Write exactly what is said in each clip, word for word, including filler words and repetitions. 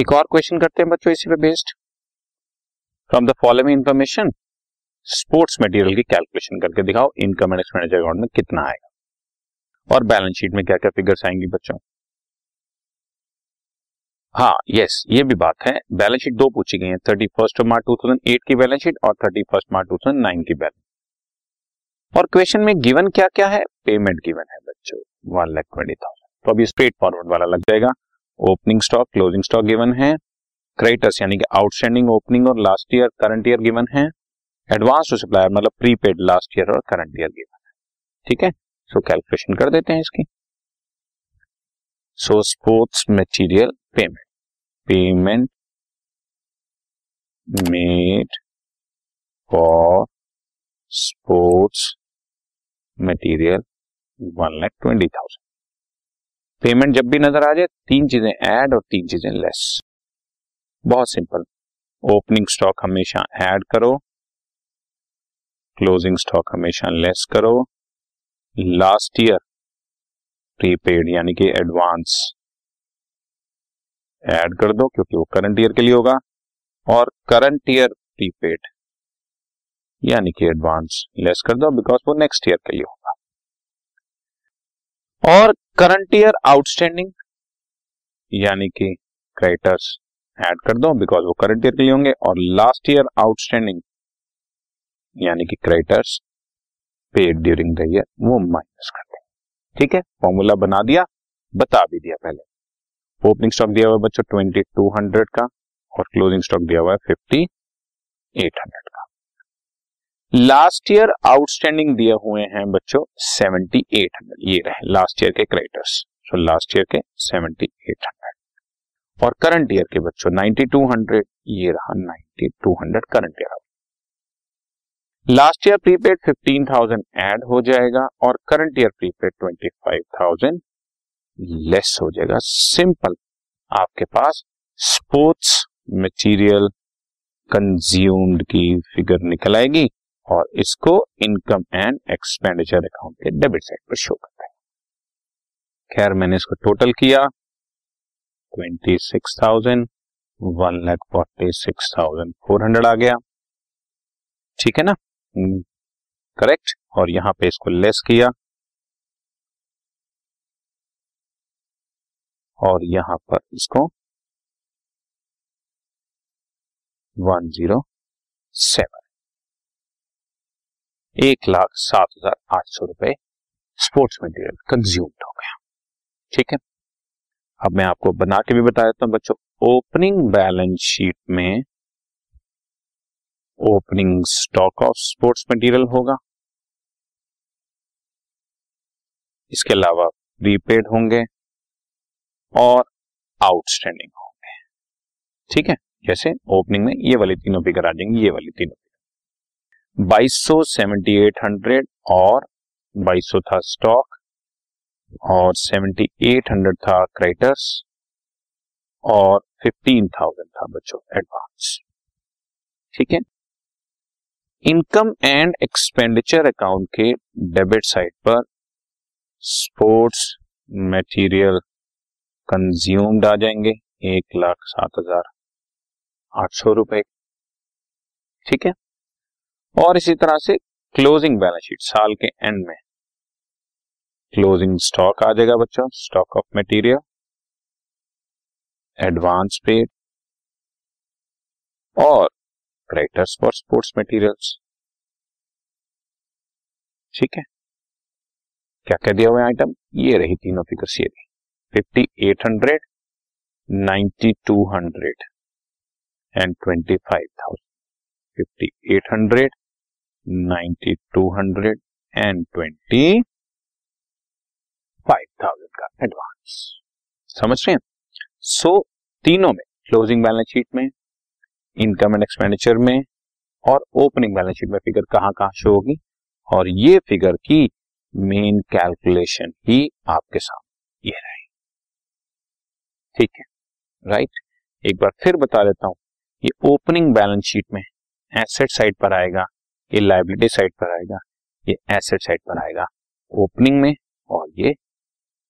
एक और क्वेश्चन करते हैं बच्चों इसी पे based. From the following information sports material की कैलकुलेशन करके दिखाओ इनकम एंड एक्सपेंडिचर अकाउंट में कितना आएगा और बैलेंस शीट में क्या क्या फिगर्स आएंगी बच्चों। हाँ यस ये भी बात है, बैलेंस शीट दो पूछी गई है, thirty first of March two thousand eight की बैलेंस शीट और thirty first March two thousand nine की बैलेंस। और क्वेश्चन में गिवन क्या क्या है, पेमेंट गिवन है बच्चों वन लाख ट्वेंटी थाउजेंड तो अभी स्ट्रेट फॉरवर्ड वाला लग जाएगा। Opening stock closing stock given है, क्रेडिटर्स यानी कि आउटस्टैंडिंग ओपनिंग और last year current year given है, एडवांस टू सप्लायर मतलब प्रीपेड लास्ट ईयर और करंट ईयर गिवन है। ठीक है सो कैलकुलेशन कर देते हैं इसकी। So sports material payment payment made for sports material one lakh twenty thousand. Payment जब भी नजर आ जाए तीन चीजें ऐड और तीन चीजें लेस, बहुत सिंपल। ओपनिंग स्टॉक हमेशा ऐड करो, क्लोजिंग स्टॉक हमेशा लेस करो, लास्ट ईयर प्रीपेड यानी कि एडवांस ऐड कर दो क्योंकि वो करंट ईयर के लिए होगा, और करंट ईयर प्रीपेड यानी कि एडवांस लेस कर दो बिकॉज वो नेक्स्ट ईयर के लिए होगा, और करंट ईयर आउटस्टैंडिंग यानी कि क्रेडिटर्स ऐड कर दो बिकॉज वो करंट ईयर के लिए होंगे, और लास्ट ईयर आउटस्टैंडिंग यानी कि creditors paid during the year वो माइनस कर दो। ठीक है फॉर्मूला बना दिया, बता भी दिया पहले। ओपनिंग स्टॉक दिया हुआ है बच्चों ट्वेंटी टू हंड्रेड का और क्लोजिंग स्टॉक दिया हुआ है फिफ्टी एट हंड्रेड का। लास्ट ईयर आउटस्टैंडिंग दिए हुए हैं बच्चों सेवेंटी एट हंड्रेड, ये रहे लास्ट ईयर के क्रेडिटर्स, सो लास्ट ईयर के सेवेंटी एट हंड्रेड और करंट ईयर के बच्चों नाइंटी टू हंड्रेड, ये रहा ninety two hundred current year. Last year prepaid fifteen thousand add हो जाएगा और current year prepaid twenty five thousand less हो जाएगा। सिंपल, आपके पास स्पोर्ट्स मटेरियल कंज्यूम्ड की फिगर निकल आएगी और इसको इनकम एंड एक्सपेंडिचर अकाउंट के डेबिट साइड पर शो करता है। खैर मैंने इसको टोटल किया twenty six thousand, one lakh forty six thousand four hundred आ गया, ठीक है ना, करेक्ट। और यहां पे इसको लेस किया और यहां पर इसको वन जीरो सेवन, एक लाख सात हजार आठ सौ रुपए स्पोर्ट्स मटेरियल कंज्यूम्ड हो गया। ठीक है अब मैं आपको बना के भी बता देता हूं बच्चों। ओपनिंग बैलेंस शीट में opening stock of sports material होगा, इसके अलावा प्रीपेड होंगे और आउटस्टैंडिंग होंगे। ठीक है जैसे ओपनिंग में ये वाली तीनों फिगर आ जाएंगी, ये वाली तीनों बाईस सौ सेवेंटी एट हंड्रेड और बाईस सौ था स्टॉक और सेवेंटी एट हंड्रेड था क्रेडिटर्स और फिफ्टीन थाउजेंड था बच्चों एडवांस। ठीक है इनकम एंड एक्सपेंडिचर अकाउंट के डेबिट साइड पर स्पोर्ट्स मटेरियल कंज्यूम्ड आ जाएंगे एक लाख सात हजार आठ सौ रुपए। ठीक है और इसी तरह से क्लोजिंग बैलेंस शीट साल के एंड में क्लोजिंग स्टॉक आ जाएगा बच्चों, stock of material, advance paid और क्रेडिटर्स फॉर स्पोर्ट्स मटेरियल्स। ठीक है क्या क्या दिया हुआ आइटम, ये रही तीनों फिगर्स, ये रही fifty eight hundred, ninety two hundred and twenty five thousand, fifty eight hundred, ninety two hundred and twenty five thousand का एडवांस। समझ रहे हैं। सो so, तीनों में क्लोजिंग बैलेंस शीट में, इनकम एंड एक्सपेंडिचर में और ओपनिंग बैलेंस शीट में फिगर कहां कहां शो होगी और ये फिगर की मेन कैलकुलेशन ही आपके सामने ये रही। ठीक है राइट right? एक बार फिर बता देता हूं, ये ओपनिंग बैलेंस शीट में एसेट साइड पर आएगा, ये लायबिलिटी साइड पर आएगा, ये एसेट साइड पर आएगा ओपनिंग में और ये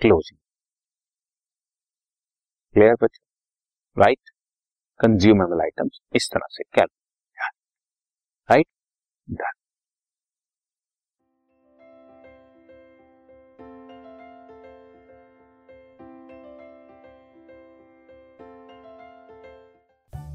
क्लोजिंग। क्लियर बच्चों राइट। कंज्यूमेबल आइटम्स इस तरह से कैलकुलेट, राइट डन।